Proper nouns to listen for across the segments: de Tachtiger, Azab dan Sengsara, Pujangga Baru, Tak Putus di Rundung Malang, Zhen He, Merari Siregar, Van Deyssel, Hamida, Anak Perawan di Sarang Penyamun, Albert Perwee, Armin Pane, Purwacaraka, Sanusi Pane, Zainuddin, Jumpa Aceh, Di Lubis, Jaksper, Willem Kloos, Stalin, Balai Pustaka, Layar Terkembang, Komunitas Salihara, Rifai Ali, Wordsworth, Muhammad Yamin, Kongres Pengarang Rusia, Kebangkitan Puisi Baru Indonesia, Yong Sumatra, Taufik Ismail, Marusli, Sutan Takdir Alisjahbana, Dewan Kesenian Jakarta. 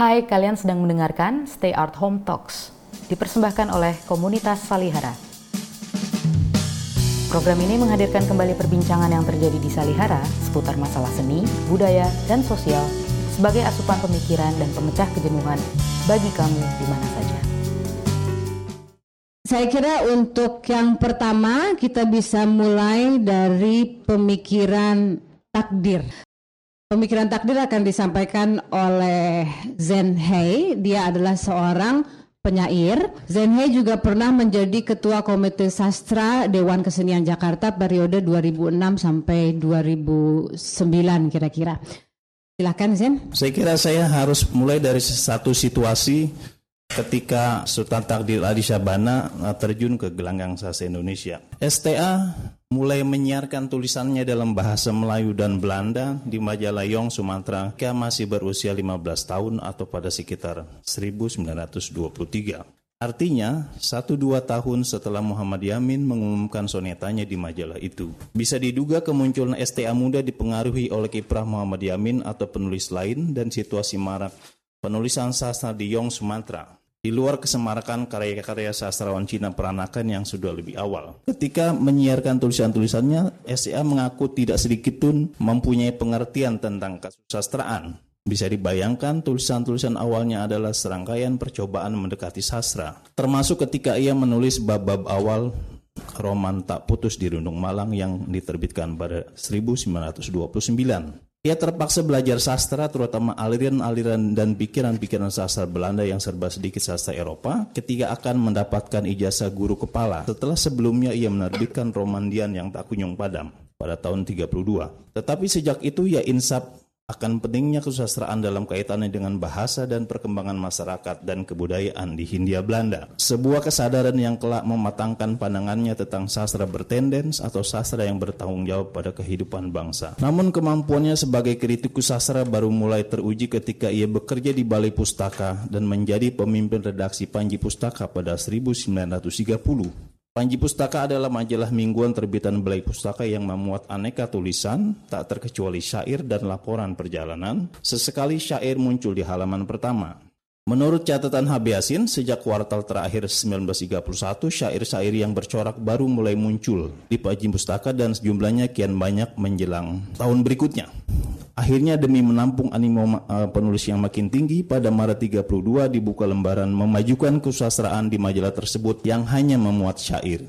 Hai, kalian sedang mendengarkan Stay at Home Talks, dipersembahkan oleh Komunitas Salihara. Program ini menghadirkan kembali perbincangan yang terjadi di Salihara seputar masalah seni, budaya, dan sosial sebagai asupan pemikiran dan pemecah kejenuhan bagi kamu di mana saja. Saya kira untuk yang pertama kita bisa mulai dari pemikiran takdir. Pemikiran takdir akan disampaikan oleh Zhen He. Dia adalah seorang penyair. Zhen He juga pernah menjadi Ketua Komite Sastra Dewan Kesenian Jakarta periode 2006 sampai 2009 kira-kira. Silakan Zhen. Saya kira saya harus mulai dari satu situasi ketika Sutan Takdir Alisjahbana terjun ke gelanggang sastra Indonesia. STA mulai menyiarkan tulisannya dalam bahasa Melayu dan Belanda di majalah Yong Sumatra ketika masih berusia 15 tahun atau pada sekitar 1923. Artinya, 1-2 tahun setelah Muhammad Yamin mengumumkan sonetanya di majalah itu. Bisa diduga kemunculan STA muda dipengaruhi oleh kiprah Muhammad Yamin atau penulis lain dan situasi marak penulisan sastra di Yong Sumatra, di luar kesemarakan karya-karya sastrawan Cina peranakan yang sudah lebih awal. Ketika menyiarkan tulisan-tulisannya, SCA mengaku tidak sedikit pun mempunyai pengertian tentang kesusastraan. Bisa dibayangkan tulisan-tulisan awalnya adalah serangkaian percobaan mendekati sastra, termasuk ketika ia menulis bab-bab awal roman Tak Putus di Rundung Malang yang diterbitkan pada 1929. Ia terpaksa belajar sastra, terutama aliran-aliran dan pikiran-pikiran sastra Belanda yang serba sedikit sastra Eropa, ketika akan mendapatkan ijazah guru kepala setelah sebelumnya ia menerbitkan roman Dian yang Tak Kunjung Padang pada tahun 1932. Tetapi sejak itu ia insap akan pentingnya kesusastraan dalam kaitannya dengan bahasa dan perkembangan masyarakat dan kebudayaan di Hindia Belanda. Sebuah kesadaran yang kelak mematangkan pandangannya tentang sastra bertendens atau sastra yang bertanggung jawab pada kehidupan bangsa. Namun kemampuannya sebagai kritikus sastra baru mulai teruji ketika ia bekerja di Balai Pustaka dan menjadi pemimpin redaksi Panji Pustaka pada 1930. Panji Pustaka adalah majalah mingguan terbitan Balai Pustaka yang memuat aneka tulisan, tak terkecuali syair dan laporan perjalanan. Sesekali syair muncul di halaman pertama. Menurut catatan H.B. Jassin, sejak kuartal terakhir 1931, syair-syair yang bercorak baru mulai muncul di Panji Pustaka dan jumlahnya kian banyak menjelang tahun berikutnya. Akhirnya demi menampung animo penulis yang makin tinggi, pada Maret 1932 dibuka lembaran memajukan kesusastraan di majalah tersebut yang hanya memuat syair.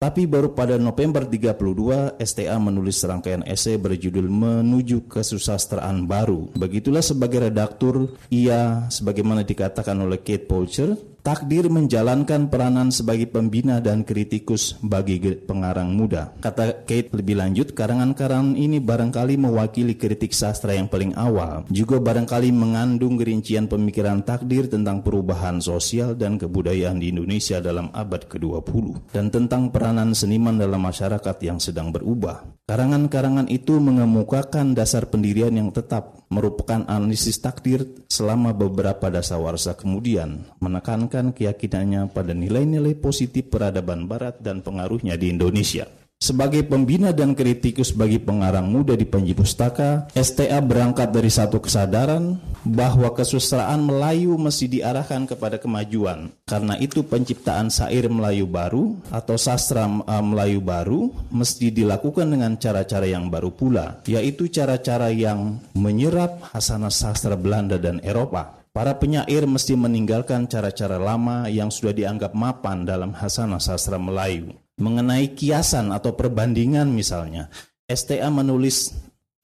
Tapi baru pada November 1932, STA menulis serangkaian esai berjudul Menuju Kesusastraan Baru. Begitulah sebagai redaktur, ia, sebagaimana dikatakan oleh Kate Poulter, takdir menjalankan peranan sebagai pembina dan kritikus bagi pengarang muda. Kata Kate lebih lanjut, karangan-karangan ini barangkali mewakili kritik sastra yang paling awal, juga barangkali mengandung rincian pemikiran takdir tentang perubahan sosial dan kebudayaan di Indonesia dalam abad ke-20, dan tentang peranan seniman dalam masyarakat yang sedang berubah. Karangan-karangan itu mengemukakan dasar pendirian yang tetap, merupakan analisis takdir selama beberapa dasawarsa kemudian, menekankan keyakinannya pada nilai-nilai positif peradaban barat dan pengaruhnya di Indonesia. Sebagai pembina dan kritikus bagi pengarang muda di Panji Pustaka, STA berangkat dari satu kesadaran bahwa kesusastraan Melayu mesti diarahkan kepada kemajuan. Karena itu penciptaan syair Melayu baru atau sastra Melayu baru mesti dilakukan dengan cara-cara yang baru pula, yaitu cara-cara yang menyerap hasanah sastra Belanda dan Eropa. Para penyair mesti meninggalkan cara-cara lama yang sudah dianggap mapan dalam hasanah sastra Melayu. Mengenai kiasan atau perbandingan misalnya, STA menulis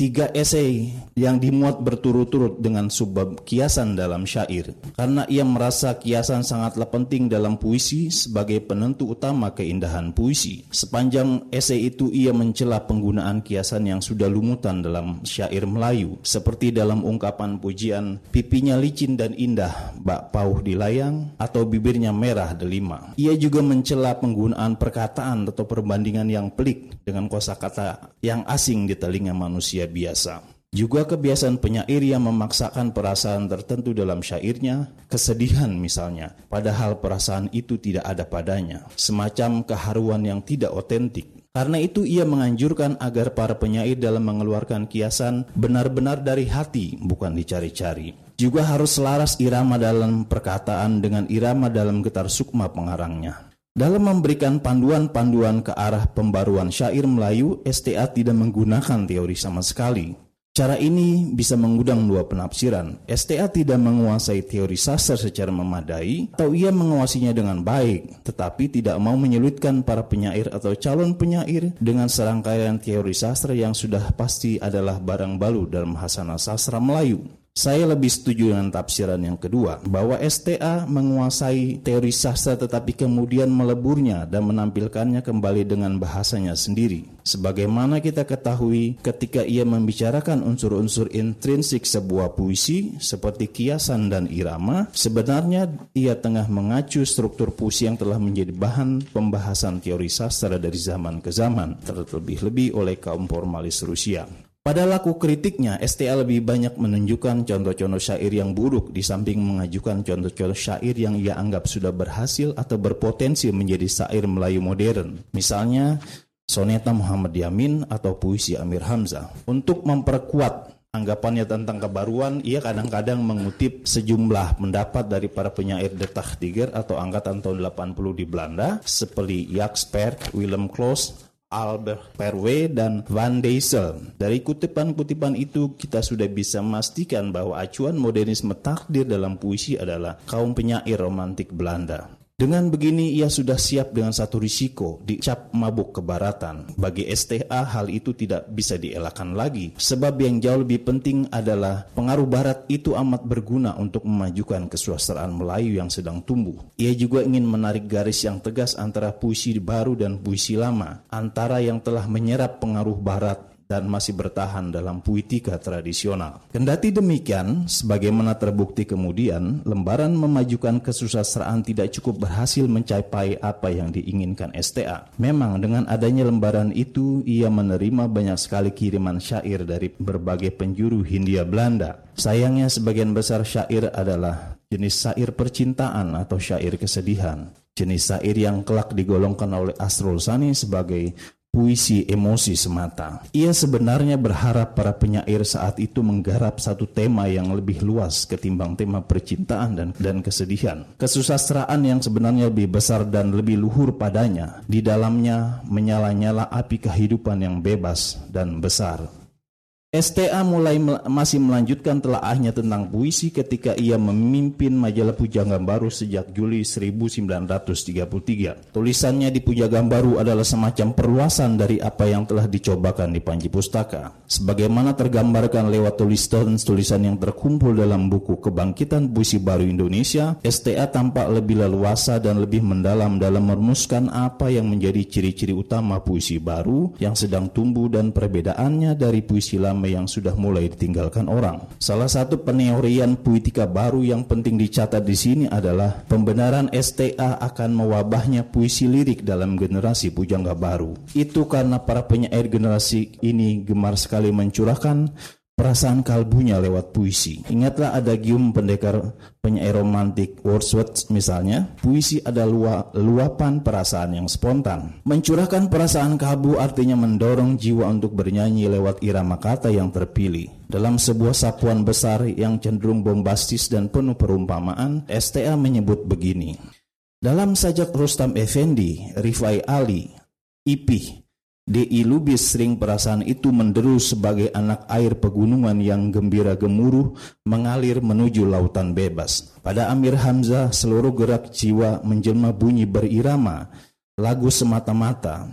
3 esai yang dimuat berturut-turut dengan subbab kiasan dalam syair. Karena ia merasa kiasan sangatlah penting dalam puisi sebagai penentu utama keindahan puisi. Sepanjang esai itu ia mencela penggunaan kiasan yang sudah lumutan dalam syair Melayu. Seperti dalam ungkapan pujian, pipinya licin dan indah, bak pauh dilayang, atau bibirnya merah delima. Ia juga mencela penggunaan perkataan atau perbandingan yang pelik dengan kosakata yang asing di telinga manusia biasa. Juga kebiasaan penyair yang memaksakan perasaan tertentu dalam syairnya, kesedihan misalnya, padahal perasaan itu tidak ada padanya, semacam keharuan yang tidak otentik. Karena itu ia menganjurkan agar para penyair dalam mengeluarkan kiasan benar-benar dari hati, bukan dicari-cari. juga harus selaras irama dalam perkataan dengan irama dalam getar sukma pengarangnya. Dalam memberikan panduan-panduan ke arah pembaruan syair Melayu, STA tidak menggunakan teori sama sekali. Cara ini bisa mengundang dua penafsiran. STA tidak menguasai teori sastra secara memadai, atau ia menguasainya dengan baik, tetapi tidak mau menyulitkan para penyair atau calon penyair dengan serangkaian teori sastra yang sudah pasti adalah barang balu dalam hasanah sastra Melayu. Saya lebih setuju dengan tafsiran yang kedua, bahwa STA menguasai teori sastra tetapi kemudian meleburnya dan menampilkannya kembali dengan bahasanya sendiri. Sebagaimana kita ketahui ketika ia membicarakan unsur-unsur intrinsik sebuah puisi seperti kiasan dan irama, sebenarnya ia tengah mengacu struktur puisi yang telah menjadi bahan pembahasan teori sastra dari zaman ke zaman, terlebih-lebih oleh kaum formalis Rusia. Pada laku kritiknya, STA lebih banyak menunjukkan contoh-contoh syair yang buruk di samping mengajukan contoh-contoh syair yang ia anggap sudah berhasil atau berpotensi menjadi syair Melayu modern. Misalnya, soneta Muhammad Yamin atau puisi Amir Hamzah. Untuk memperkuat anggapannya tentang kebaruan, ia kadang-kadang mengutip sejumlah pendapat dari para penyair de Tachtiger atau angkatan tahun 80 di Belanda, seperti Jaksper, Willem Kloos, Albert Perwee, dan Van Deyssel. Dari kutipan-kutipan itu kita sudah bisa memastikan bahwa acuan modernisme takdir dalam puisi adalah kaum penyair romantik Belanda. Dengan begini ia sudah siap dengan satu risiko, dicap mabuk kebaratan. Bagi STA hal itu tidak bisa dielakkan lagi, sebab yang jauh lebih penting adalah pengaruh barat itu amat berguna untuk memajukan kesusastraan Melayu yang sedang tumbuh. Ia juga ingin menarik garis yang tegas antara puisi baru dan puisi lama, antara yang telah menyerap pengaruh barat dan masih bertahan dalam puitika tradisional. Kendati demikian, sebagaimana terbukti kemudian, lembaran memajukan kesusastraan tidak cukup berhasil mencapai apa yang diinginkan STA. Memang dengan adanya lembaran itu, ia menerima banyak sekali kiriman syair dari berbagai penjuru Hindia Belanda. Sayangnya sebagian besar syair adalah jenis syair percintaan atau syair kesedihan. Jenis syair yang kelak digolongkan oleh Asrul Sani sebagai puisi emosi semata. Ia sebenarnya berharap para penyair saat itu menggarap satu tema yang lebih luas ketimbang tema percintaan dan kesedihan. Kesusastraan yang sebenarnya lebih besar dan lebih luhur padanya. Di dalamnya menyala-nyala api kehidupan yang bebas dan besar. STA masih melanjutkan telaahnya tentang puisi ketika ia memimpin majalah Pujangga Baru sejak Juli 1933. Tulisannya di Pujangga Baru adalah semacam perluasan dari apa yang telah dicobakan di Panji Pustaka. Sebagaimana tergambarkan lewat tulisan-tulisan yang terkumpul dalam buku Kebangkitan Puisi Baru Indonesia, STA tampak lebih leluasa dan lebih mendalam dalam merumuskan apa yang menjadi ciri-ciri utama puisi baru yang sedang tumbuh dan perbedaannya dari puisi lama yang sudah mulai ditinggalkan orang. Salah satu penerian puitika baru yang penting dicatat di sini adalah pembenaran STA akan mewabahnya puisi lirik dalam generasi Pujangga Baru. Itu karena para penyair generasi ini gemar sekali mencurahkan perasaan kalbunya lewat puisi. Ingatlah adagium pendekar penyair romantik Wordsworth misalnya, puisi adalah luapan perasaan yang spontan. Mencurahkan perasaan kalbu artinya mendorong jiwa untuk bernyanyi lewat irama kata yang terpilih. Dalam sebuah sapuan besar yang cenderung bombastis dan penuh perumpamaan, STA menyebut begini. Dalam sajak Rustam Effendi, Rifai Ali, Ipih, Di Lubis sering perasaan itu menderu sebagai anak air pegunungan yang gembira gemuruh mengalir menuju lautan bebas. Pada Amir Hamzah seluruh gerak jiwa menjelma bunyi berirama, lagu semata-mata.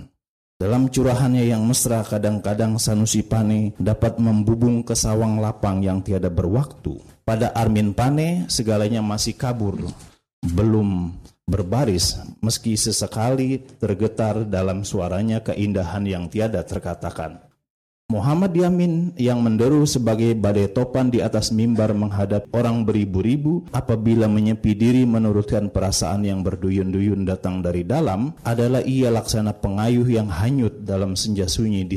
Dalam curahannya yang mesra kadang-kadang Sanusi Pane dapat membubung ke sawang lapang yang tiada berwaktu. Pada Armin Pane segalanya masih kabur, belum berbaris, meski sesekali tergetar dalam suaranya keindahan yang tiada terkatakan. Muhammad Yamin yang menderu sebagai badai topan di atas mimbar menghadap orang beribu-ribu apabila menyepi diri menurutkan perasaan yang berduyun-duyun datang dari dalam adalah ia laksana pengayuh yang hanyut dalam senja sunyi di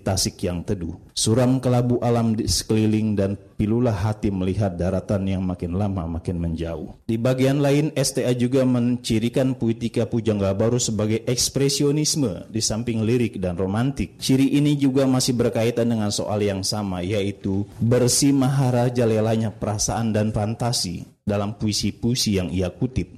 tasik yang teduh. Suram kelabu alam di sekeliling dan pilulah hati melihat daratan yang makin lama makin menjauh. Di bagian lain, STA juga mencirikan puitika Pujangga Baru sebagai ekspresionisme di samping lirik dan romantik. Ciri ini juga masih berkaitan dengan soal yang sama, yaitu bersimahara jalelanya perasaan dan fantasi dalam puisi-puisi yang ia kutip.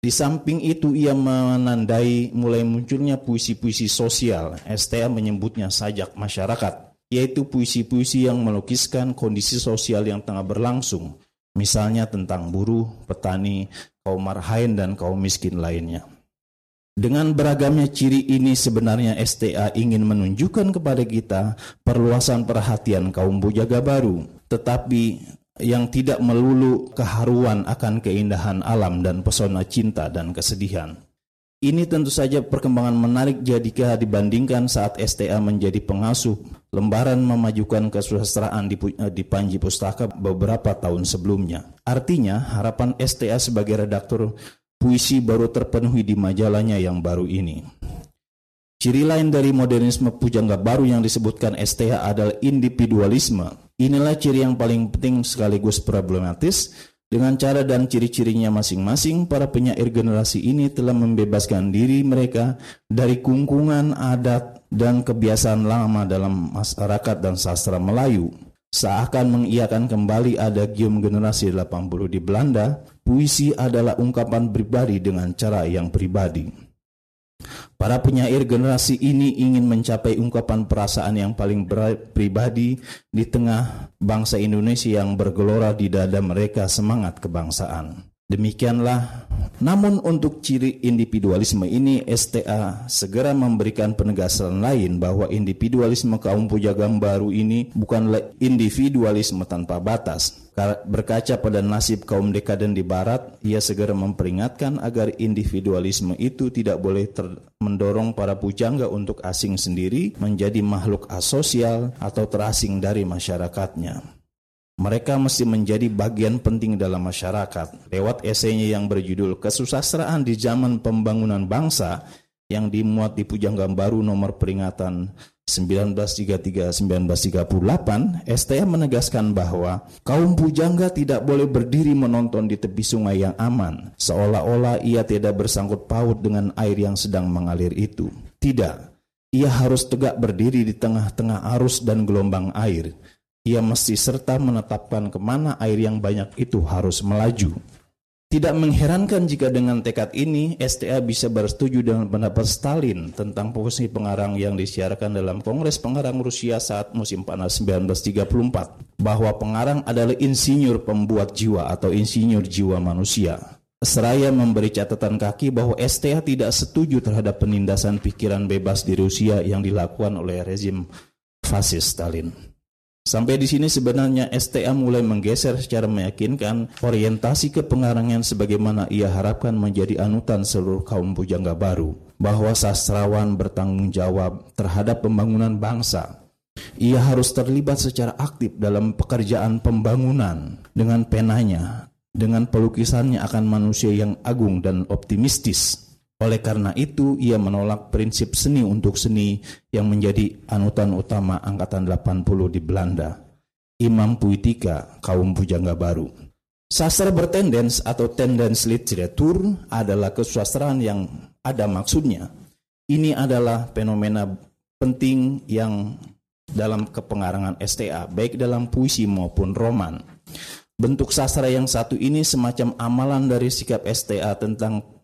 Di samping itu ia menandai mulai munculnya puisi-puisi sosial, STA menyebutnya sajak masyarakat, yaitu puisi-puisi yang melukiskan kondisi sosial yang tengah berlangsung, misalnya tentang buruh, petani, kaum marhain, dan kaum miskin lainnya. Dengan beragamnya ciri ini sebenarnya STA ingin menunjukkan kepada kita perluasan perhatian kaum Pujangga Baru, tetapi yang tidak melulu keharuan akan keindahan alam dan pesona cinta dan kesedihan. Ini tentu saja perkembangan menarik jika dibandingkan saat STA menjadi pengasuh lembaran memajukan kesusastraan di Panji Pustaka beberapa tahun sebelumnya. Artinya, harapan STA sebagai redaktur puisi baru terpenuhi di majalahnya yang baru ini. Ciri lain dari modernisme Pujangga Baru yang disebutkan STA adalah individualisme. Inilah ciri yang paling penting sekaligus problematis. Dengan cara dan ciri-cirinya masing-masing, para penyair generasi ini telah membebaskan diri mereka dari kungkungan adat dan kebiasaan lama dalam masyarakat dan sastra Melayu. Seakan mengiakan kembali adagium generasi 80 di Belanda, puisi adalah ungkapan pribadi dengan cara yang pribadi. Para penyair generasi ini ingin mencapai ungkapan perasaan yang paling pribadi di tengah bangsa Indonesia yang bergelora di dada mereka semangat kebangsaan. Demikianlah. Namun untuk ciri individualisme ini, STA segera memberikan penegasan lain bahwa individualisme kaum Pujangga Baru ini bukanlah individualisme tanpa batas. Berkaca pada nasib kaum dekaden di barat, ia segera memperingatkan agar individualisme itu tidak boleh mendorong para pujangga untuk asing sendiri, menjadi makhluk asosial atau terasing dari masyarakatnya. Mereka mesti menjadi bagian penting dalam masyarakat. Lewat esainya yang berjudul Kesusastraan di Zaman Pembangunan Bangsa yang dimuat di Pujangga Baru nomor peringatan 1933-1938, STA menegaskan bahwa kaum pujangga tidak boleh berdiri menonton di tepi sungai yang aman, seolah-olah ia tidak bersangkut paut dengan air yang sedang mengalir itu. Tidak, ia harus tegak berdiri di tengah-tengah arus dan gelombang air. Ia mesti serta menetapkan kemana air yang banyak itu harus melaju. Tidak mengherankan jika dengan tekad ini STA bisa bersetuju dengan pendapat Stalin tentang puisi pengarang yang disiarkan dalam Kongres Pengarang Rusia saat musim panas 1934, bahwa pengarang adalah insinyur pembuat jiwa atau insinyur jiwa manusia. Seraya memberi catatan kaki bahwa STA tidak setuju terhadap penindasan pikiran bebas di Rusia yang dilakukan oleh rezim fasis Stalin. Sampai di sini sebenarnya STA mulai menggeser secara meyakinkan orientasi ke pengarangan sebagaimana ia harapkan menjadi anutan seluruh kaum Pujangga Baru, bahwa sastrawan bertanggung jawab terhadap pembangunan bangsa. Ia harus terlibat secara aktif dalam pekerjaan pembangunan dengan penanya, dengan pelukisannya akan manusia yang agung dan optimistis. Oleh karena itu, ia menolak prinsip seni untuk seni yang menjadi anutan utama Angkatan 80 di Belanda. Imam puitika kaum Pujangga Baru. Sastra bertendens atau tendens literatur adalah kesusastraan yang ada maksudnya. Ini adalah fenomena penting yang dalam kepengarangan STA, baik dalam puisi maupun roman. Bentuk sastra yang satu ini semacam amalan dari sikap STA tentang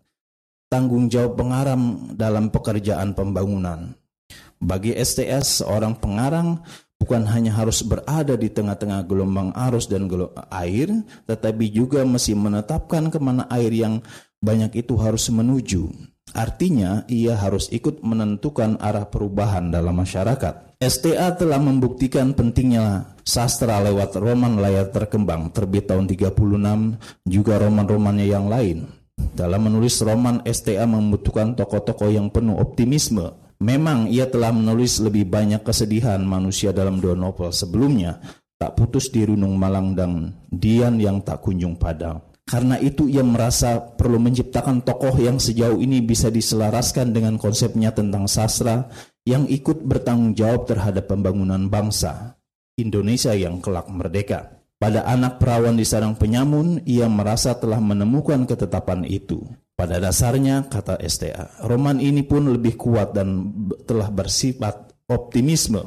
tanggung jawab pengarang dalam pekerjaan pembangunan. Bagi STA, seorang pengarang bukan hanya harus berada di tengah-tengah gelombang arus dan air, tetapi juga mesti menetapkan kemana air yang banyak itu harus menuju. Artinya, ia harus ikut menentukan arah perubahan dalam masyarakat. STA telah membuktikan pentingnya sastra lewat roman Layar Terkembang terbit tahun 36, juga roman-romannya yang lain. Dalam menulis roman, STA membutuhkan tokoh-tokoh yang penuh optimisme. Memang ia telah menulis lebih banyak kesedihan manusia dalam dua novel sebelumnya, Tak Putus di Rundung Malang dan Dian yang Tak Kunjung Padang. Karena itu ia merasa perlu menciptakan tokoh yang sejauh ini bisa diselaraskan dengan konsepnya tentang sastra yang ikut bertanggung jawab terhadap pembangunan bangsa. Indonesia yang kelak merdeka. Pada Anak Perawan di Sarang Penyamun, ia merasa telah menemukan ketetapan itu. Pada dasarnya, kata STA, roman ini pun lebih kuat dan telah bersifat optimisme.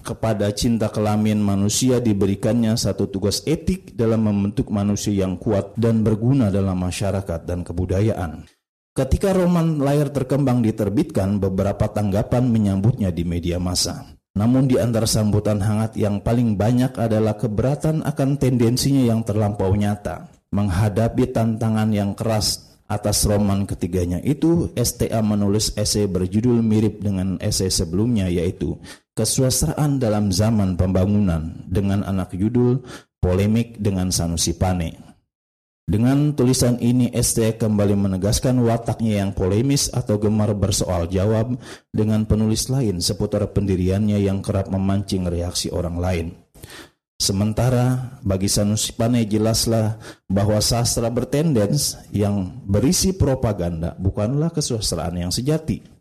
Kepada cinta kelamin manusia diberikannya satu tugas etik dalam membentuk manusia yang kuat dan berguna dalam masyarakat dan kebudayaan. Ketika roman Layar Terkembang diterbitkan, beberapa tanggapan menyambutnya di media massa. Namun di antara sambutan hangat yang paling banyak adalah keberatan akan tendensinya yang terlampau nyata. Menghadapi tantangan yang keras atas roman ketiganya itu, STA menulis esai berjudul mirip dengan esai sebelumnya, yaitu Kesejahteraan dalam Zaman Pembangunan, dengan anak judul Polemik dengan Sanusi Pane. Dengan tulisan ini, STA kembali menegaskan wataknya yang polemis atau gemar bersoal jawab dengan penulis lain seputar pendiriannya yang kerap memancing reaksi orang lain. Sementara bagi Sanusi Pane jelaslah bahwa sastra bertendens yang berisi propaganda bukanlah kesusastraan yang sejati.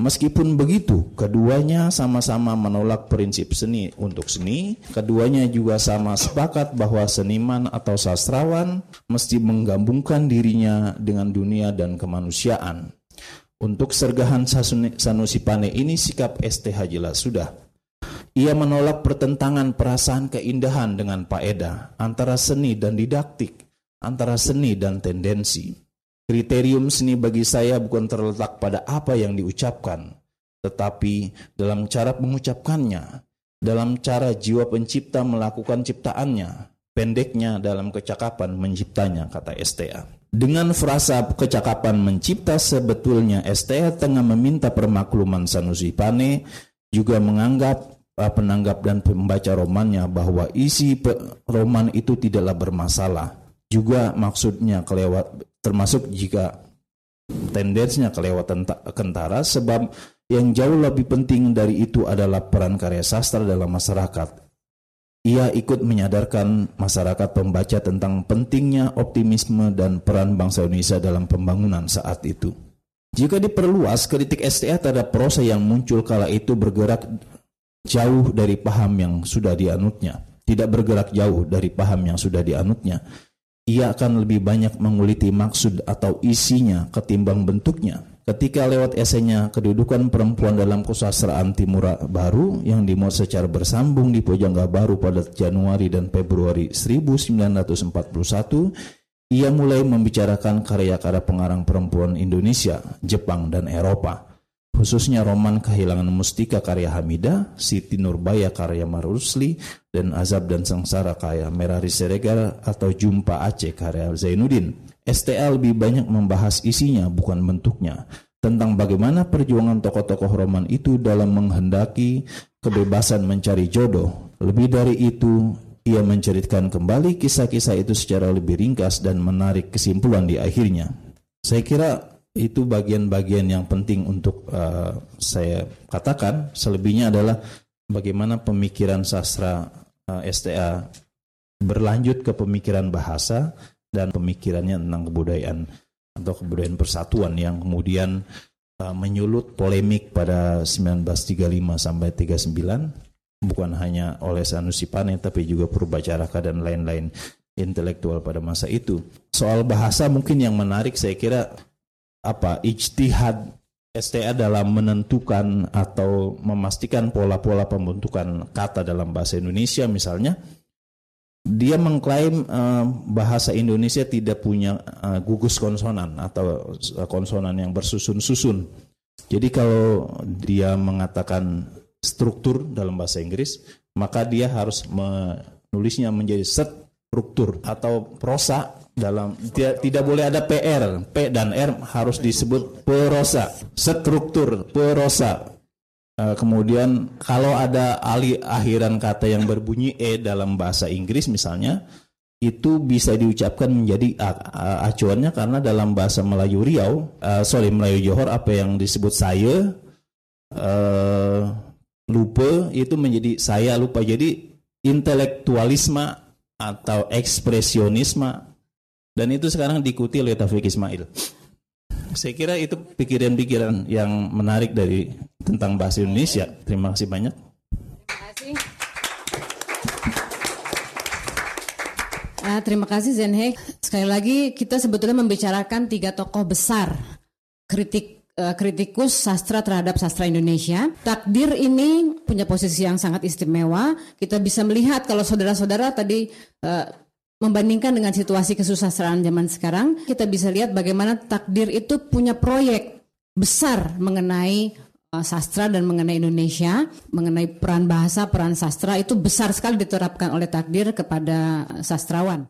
Meskipun begitu, keduanya sama-sama menolak prinsip seni untuk seni. Keduanya juga sama sepakat bahwa seniman atau sastrawan mesti menggabungkan dirinya dengan dunia dan kemanusiaan. Untuk sergahan Sanusi Pane ini, sikap STH jelas sudah. Ia menolak pertentangan perasaan keindahan dengan paedah antara seni dan didaktik, antara seni dan tendensi. Kriterium seni bagi saya bukan terletak pada apa yang diucapkan, tetapi dalam cara mengucapkannya, dalam cara jiwa pencipta melakukan ciptaannya, pendeknya dalam kecakapan menciptanya, kata STA. Dengan frasa kecakapan mencipta, sebetulnya STA tengah meminta permakluman Sanusi Pane, juga menganggap penanggap dan pembaca romannya bahwa isi roman itu tidaklah bermasalah. Juga maksudnya kelewat, termasuk jika tendensinya kelewatan kentara, sebab yang jauh lebih penting dari itu adalah peran karya sastra dalam masyarakat. Ia ikut menyadarkan masyarakat pembaca tentang pentingnya optimisme dan peran bangsa Indonesia dalam pembangunan saat itu. Jika diperluas, kritik STA terhadap prosa yang muncul kala itu bergerak jauh dari paham yang sudah dianutnya. Tidak bergerak jauh dari paham yang sudah dianutnya. Ia akan lebih banyak menguliti maksud atau isinya ketimbang bentuknya. Ketika lewat esainya Kedudukan Perempuan dalam Kesusastraan Timur Baru yang dimuat secara bersambung di Pujangga Baru pada Januari dan Februari 1941, ia mulai membicarakan karya-karya pengarang perempuan Indonesia, Jepang, dan Eropa. Khususnya roman Kehilangan Mustika karya Hamida, Siti Nurbaya karya Marusli, dan Azab dan Sengsara karya Merari Siregar atau Jumpa Aceh karya Zainuddin. STA lebih banyak membahas isinya bukan bentuknya, tentang bagaimana perjuangan tokoh-tokoh roman itu dalam menghendaki kebebasan mencari jodoh. Lebih dari itu, ia menceritakan kembali kisah-kisah itu secara lebih ringkas dan menarik kesimpulan di akhirnya. Saya kira itu bagian-bagian yang penting untuk saya katakan. Selebihnya adalah bagaimana pemikiran sastra STA berlanjut ke pemikiran bahasa dan pemikirannya tentang kebudayaan atau kebudayaan persatuan yang kemudian menyulut polemik pada 1935 sampai 39, bukan hanya oleh Sanusi Pane tapi juga Purwacaraka dan lain-lain intelektual pada masa itu. Soal bahasa mungkin yang menarik, saya kira ijtihad STA dalam menentukan atau memastikan pola-pola pembentukan kata dalam bahasa Indonesia. Misalnya, dia mengklaim bahasa Indonesia tidak punya gugus konsonan atau konsonan yang bersusun-susun. Jadi kalau dia mengatakan struktur dalam bahasa Inggris, maka dia harus menulisnya menjadi struktur atau prosa. Dalam tidak boleh ada PR, P dan R harus disebut perosa, struktur perosa. Kemudian kalau ada akhiran kata yang berbunyi E dalam bahasa Inggris misalnya, itu bisa diucapkan menjadi acuannya, karena dalam bahasa Melayu Riau, Melayu Johor, apa yang disebut saya lupa itu menjadi saya lupa. Jadi intelektualisme atau ekspresionisme, dan itu sekarang diikuti oleh Taufik Ismail. Saya kira itu pikiran-pikiran yang menarik tentang bahasa Indonesia. Terima kasih banyak. Terima kasih. Terima kasih Zenhei. Sekali lagi kita sebetulnya membicarakan tiga tokoh besar kritikus sastra terhadap sastra Indonesia. Takdir ini punya posisi yang sangat istimewa. Kita bisa melihat kalau saudara-saudara tadi membandingkan dengan situasi kesusastraan zaman sekarang, kita bisa lihat bagaimana Takdir itu punya proyek besar mengenai sastra dan mengenai Indonesia, mengenai peran bahasa, peran sastra itu besar sekali diterapkan oleh Takdir kepada sastrawan.